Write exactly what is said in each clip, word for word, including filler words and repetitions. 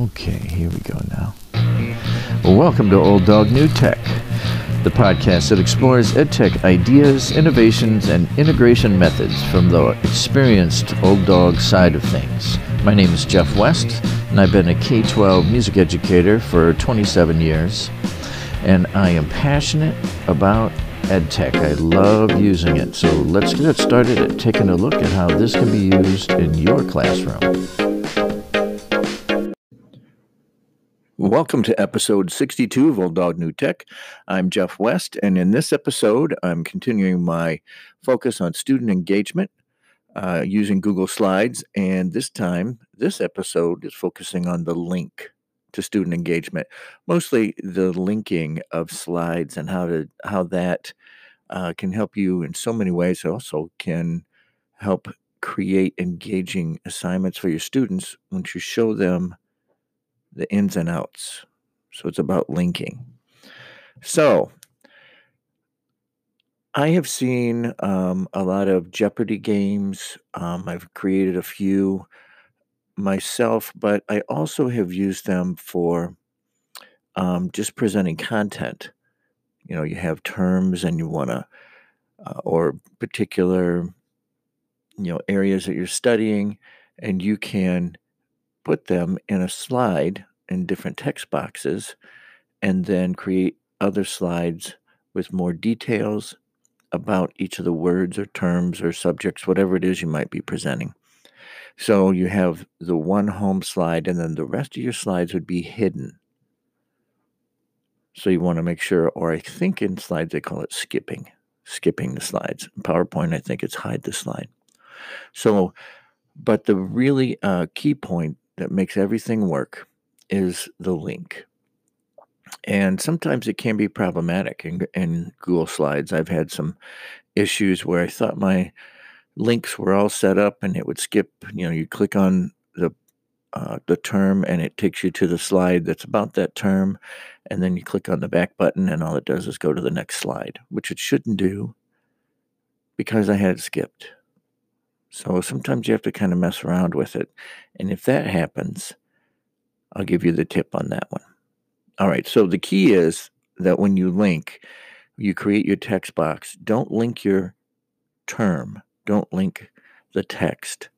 Okay, here we go now. Well, welcome to Old Dog New Tech, the podcast that explores edtech ideas, innovations, and integration methods from the experienced old dog side of things. My name is Jeff West, and I've been a K twelve music educator for twenty-seven years, and I am passionate about edtech. I love using it, so let's get started at taking a look at how this can be used in your classroom. Welcome to episode sixty-two of Old Dog New Tech. I'm Jeff West, and in this episode, I'm continuing my focus on student engagement uh, using Google Slides, and this time, this episode is focusing on the link to student engagement, mostly the linking of slides and how to how that uh, can help you in so many ways. It also can help create engaging assignments for your students once you show them the ins and outs. So it's about linking. So I have seen um, a lot of Jeopardy games. Um, I've created a few myself, but I also have used them for um, just presenting content. You know, you have terms and you want to, uh, or particular, you know, areas that you're studying, and you can put them in a slide in different text boxes and then create other slides with more details about each of the words or terms or subjects, whatever it is you might be presenting. So you have the one home slide, and then the rest of your slides would be hidden. So you want to make sure, or I think in slides they call it skipping, skipping the slides. In PowerPoint, I think it's hide the slide. So, but the really uh, key point that makes everything work is the link. And sometimes it can be problematic in, in Google Slides. I've had some issues where I thought my links were all set up and it would skip. You know, you click on the uh, the term and it takes you to the slide that's about that term. And then you click on the back button and all it does is go to the next slide, which it shouldn't do because I had it skipped. So sometimes you have to kind of mess around with it. And if that happens, I'll give you the tip on that one. All right, so the key is that when you link, you create your text box. Don't link your term. Don't link the text.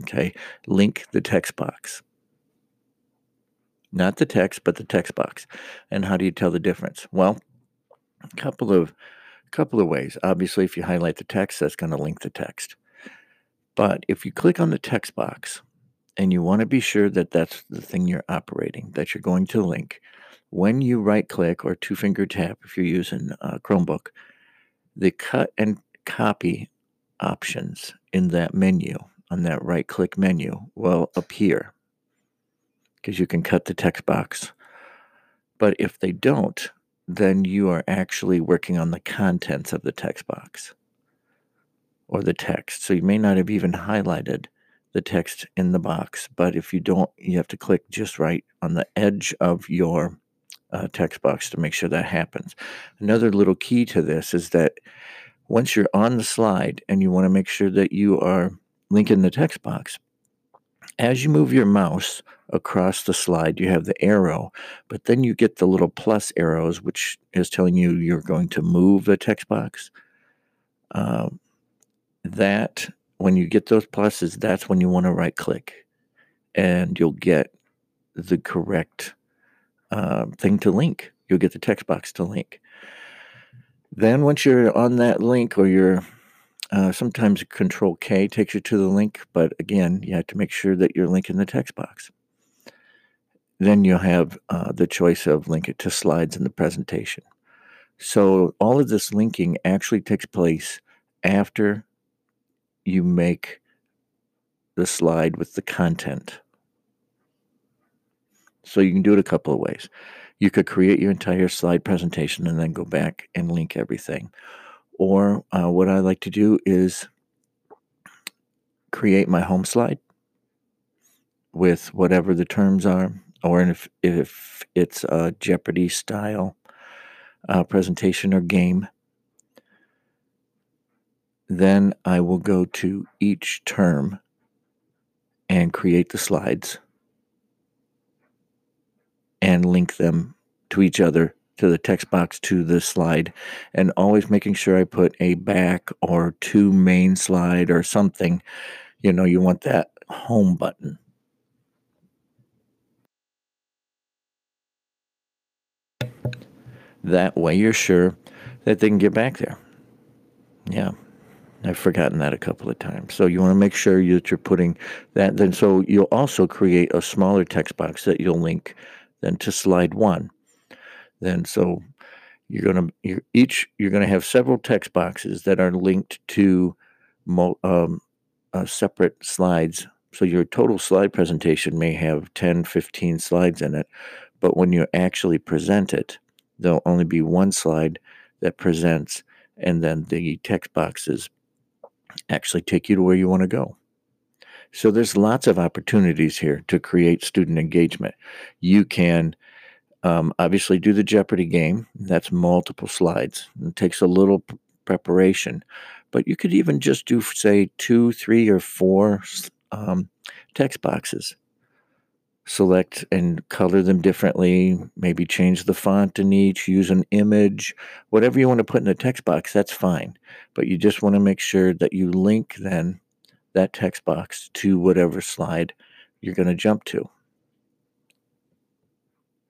Okay, link the text box. Not the text, but the text box. And how do you tell the difference? Well, a couple of, a couple of ways. Obviously, if you highlight the text, that's going to link the text. But if you click on the text box and you want to be sure that that's the thing you're operating, that you're going to link, when you right-click or two-finger tap, if you're using uh, Chromebook, the cut and copy options in that menu, on that right-click menu, will appear because you can cut the text box. But if they don't, then you are actually working on the contents of the text box, or the text. So you may not have even highlighted the text in the box, but if you don't, you have to click just right on the edge of your uh, text box to make sure that happens. Another little key to this is that once you're on the slide and you want to make sure that you are linking the text box, as you move your mouse across the slide, you have the arrow, but then you get the little plus arrows, which is telling you you're going to move the text box. Uh, That, when you get those pluses, that's when you want to right-click, and you'll get the correct uh, thing to link. You'll get the text box to link. Then once you're on that link, or you're, uh, sometimes Control K takes you to the link, but again, you have to make sure that you're linking the text box. Then you'll have uh, the choice of link it to slides in the presentation. So all of this linking actually takes place after you make the slide with the content. So you can do it a couple of ways. You could create your entire slide presentation and then go back and link everything. Or uh, what I like to do is create my home slide with whatever the terms are, or if, if it's a Jeopardy style uh, presentation or game, then I will go to each term and create the slides and link them to each other, to the text box, to the slide, and always making sure I put a back or two main slide or something. You know, you want that home button. That way you're sure that they can get back there. Yeah, I've forgotten that a couple of times. So you want to make sure that you're putting that. Then, so you'll also create a smaller text box that you'll link then to slide one. Then, so you're gonna you're each you're gonna have several text boxes that are linked to mo, um, uh, separate slides. So your total slide presentation may have ten, fifteen slides in it, but when you actually present it, there'll only be one slide that presents, and then the text boxes actually take you to where you want to go. So there's lots of opportunities here to create student engagement. You can um, obviously do the Jeopardy game. That's multiple slides. It takes a little preparation, but you could even just do, say, two, three, or four um, text boxes. Select and color them differently, maybe change the font in each, use an image, whatever you want to put in the text box, that's fine. But you just want to make sure that you link then that text box to whatever slide you're going to jump to.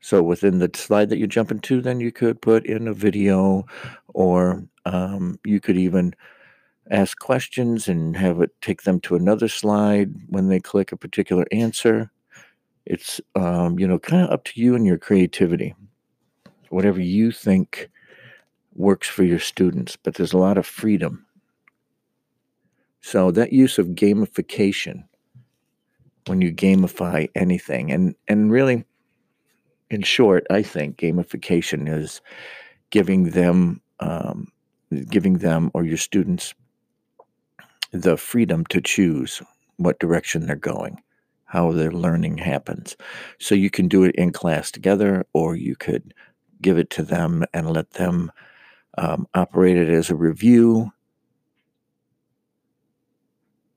So within the slide that you're jumping to, then you could put in a video, or um, you could even ask questions and have it take them to another slide when they click a particular answer. It's, um, you know, kind of up to you and your creativity, whatever you think works for your students, but there's a lot of freedom. So that use of gamification, when you gamify anything, and, and really, in short, I think gamification is giving them, um, giving them or your students the freedom to choose what direction they're going, how their learning happens. So you can do it in class together, or you could give it to them and let them um, operate it as a review.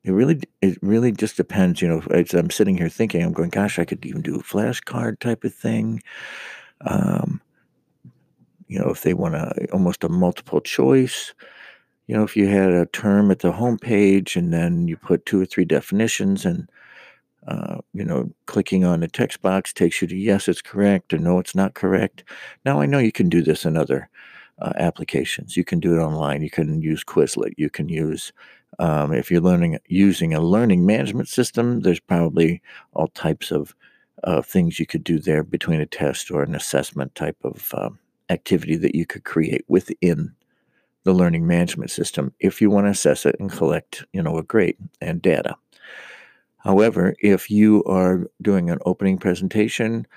It really, it really just depends. You know, as I'm sitting here thinking, I'm going, gosh, I could even do a flashcard type of thing. Um, you know, if they want to, almost a multiple choice. You know, if you had a term at the homepage and then you put two or three definitions, and Uh, you know, clicking on the text box takes you to yes, it's correct, or no, it's not correct. Now, I know you can do this in other uh, applications. You can do it online. You can use Quizlet. You can use, um, if you're learning using a learning management system, there's probably all types of uh, things you could do there between a test or an assessment type of um, activity that you could create within the learning management system if you want to assess it and collect, you know, a grade and data. However, if you are doing an opening presentation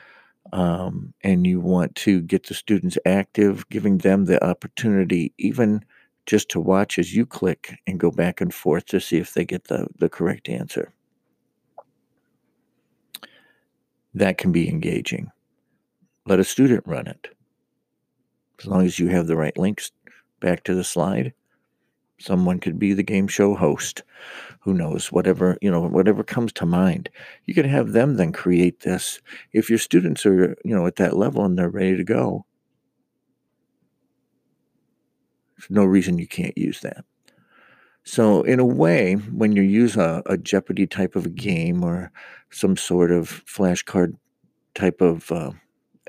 um, and you want to get the students active, giving them the opportunity even just to watch as you click and go back and forth to see if they get the, the correct answer, that can be engaging. Let a student run it. As long as you have the right links back to the slide. Someone could be the game show host, who knows, whatever, you know, whatever comes to mind. You could have them then create this. If your students are, you know, at that level and they're ready to go, there's no reason you can't use that. So in a way, when you use a, a Jeopardy type of a game or some sort of flashcard type of uh,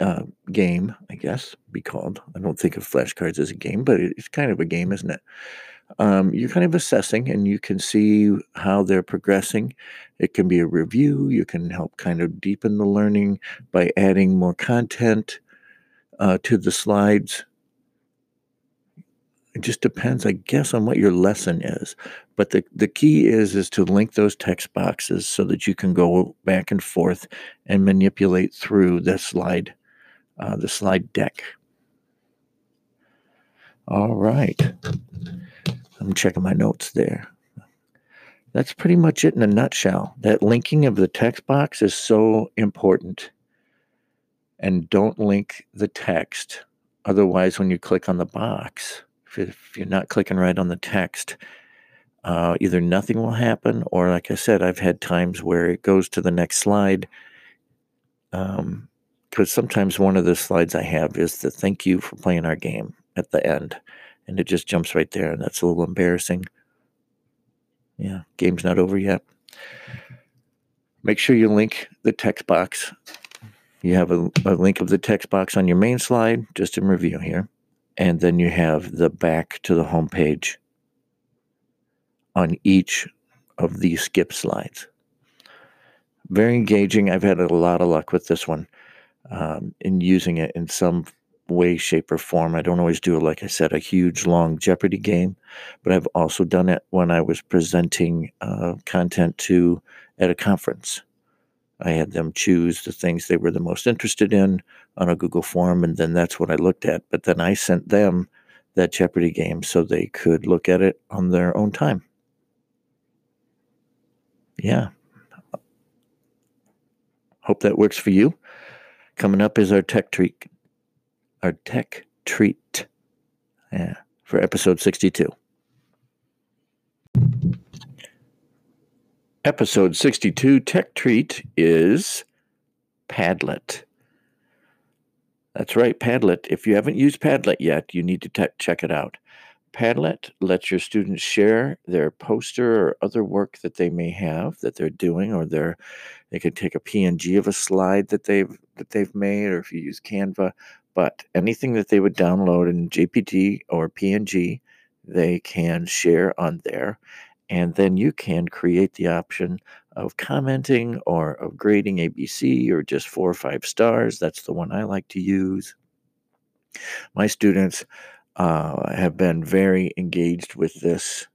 uh, game, I guess, be called. I don't think of flashcards as a game, but it's kind of a game, isn't it? Um, you're kind of assessing, and you can see how they're progressing. It can be a review. You can help kind of deepen the learning by adding more content uh, to the slides. It just depends, I guess, on what your lesson is. But the, the key is, is to link those text boxes so that you can go back and forth and manipulate through the slide, uh, the slide deck. All right. I'm checking my notes there. That's pretty much it in a nutshell. That linking of the text box is so important. And don't link the text. Otherwise, when you click on the box, if you're not clicking right on the text, uh, either nothing will happen, or like I said, I've had times where it goes to the next slide, um, because sometimes one of the slides I have is the thank you for playing our game at the end, and it just jumps right there, and that's a little embarrassing. Yeah, game's not over yet. Make sure you link the text box. You have a, a link of the text box on your main slide, just in review here, and then you have the back to the home page on each of the skip slides. Very engaging. I've had a lot of luck with this one um, in using it in some way, shape, or form. I don't always do, like I said, a huge, long Jeopardy game, but I've also done it when I was presenting uh, content to at a conference. I had them choose the things they were the most interested in on a Google form, and then that's what I looked at. But then I sent them that Jeopardy game so they could look at it on their own time. Yeah. Hope that works for you. Coming up is our tech treat. Our tech treat. Yeah, for episode sixty-two. Episode sixty-two tech treat is Padlet. That's right, Padlet. If you haven't used Padlet yet, you need to te- check it out. Padlet lets your students share their poster or other work that they may have that they're doing, or they're, they could take a P N G of a slide that they've that they've made, or if you use Canva, but anything that they would download in J P G or P N G, they can share on there, and then you can create the option of commenting or of grading A B C or just four or five stars. That's the one I like to use. My students Uh, have been very engaged with this.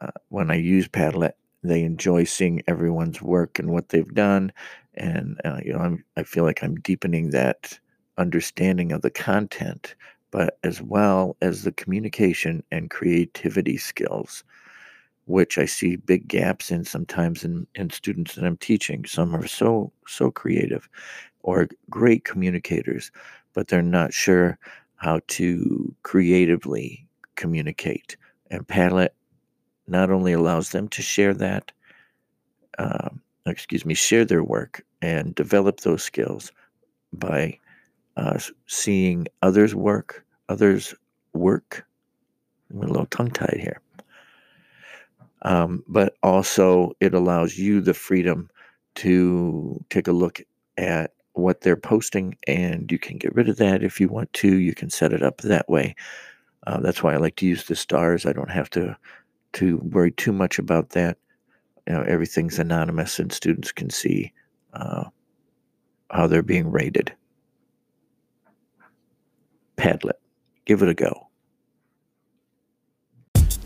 Uh, when I use Padlet, they enjoy seeing everyone's work and what they've done, and uh, you know, I'm, I feel like I'm deepening that understanding of the content, but as well as the communication and creativity skills, which I see big gaps in sometimes in, in students that I'm teaching. Some are so so creative, or great communicators, but they're not sure how to creatively communicate. And Padlet not only allows them to share that, uh, excuse me, share their work and develop those skills by uh, seeing others work, others work. I'm a little tongue-tied here. Um, but also it allows you the freedom to take a look at what they're posting, and you can get rid of that if you want to. You can set it up that way. Uh, that's why I like to use the stars. I don't have to to worry too much about that. You know, everything's anonymous, and students can see uh, how they're being rated. Padlet, give it a go.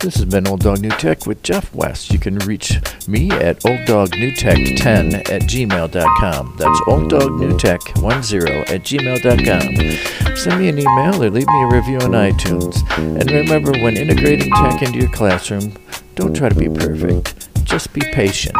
This has been Old Dog New Tech with Jeff West. You can reach me at old dog new tech ten at gmail dot com. That's old dog new tech ten at gmail dot com. Send me an email or leave me a review on iTunes. And remember, when integrating tech into your classroom, don't try to be perfect. Just be patient.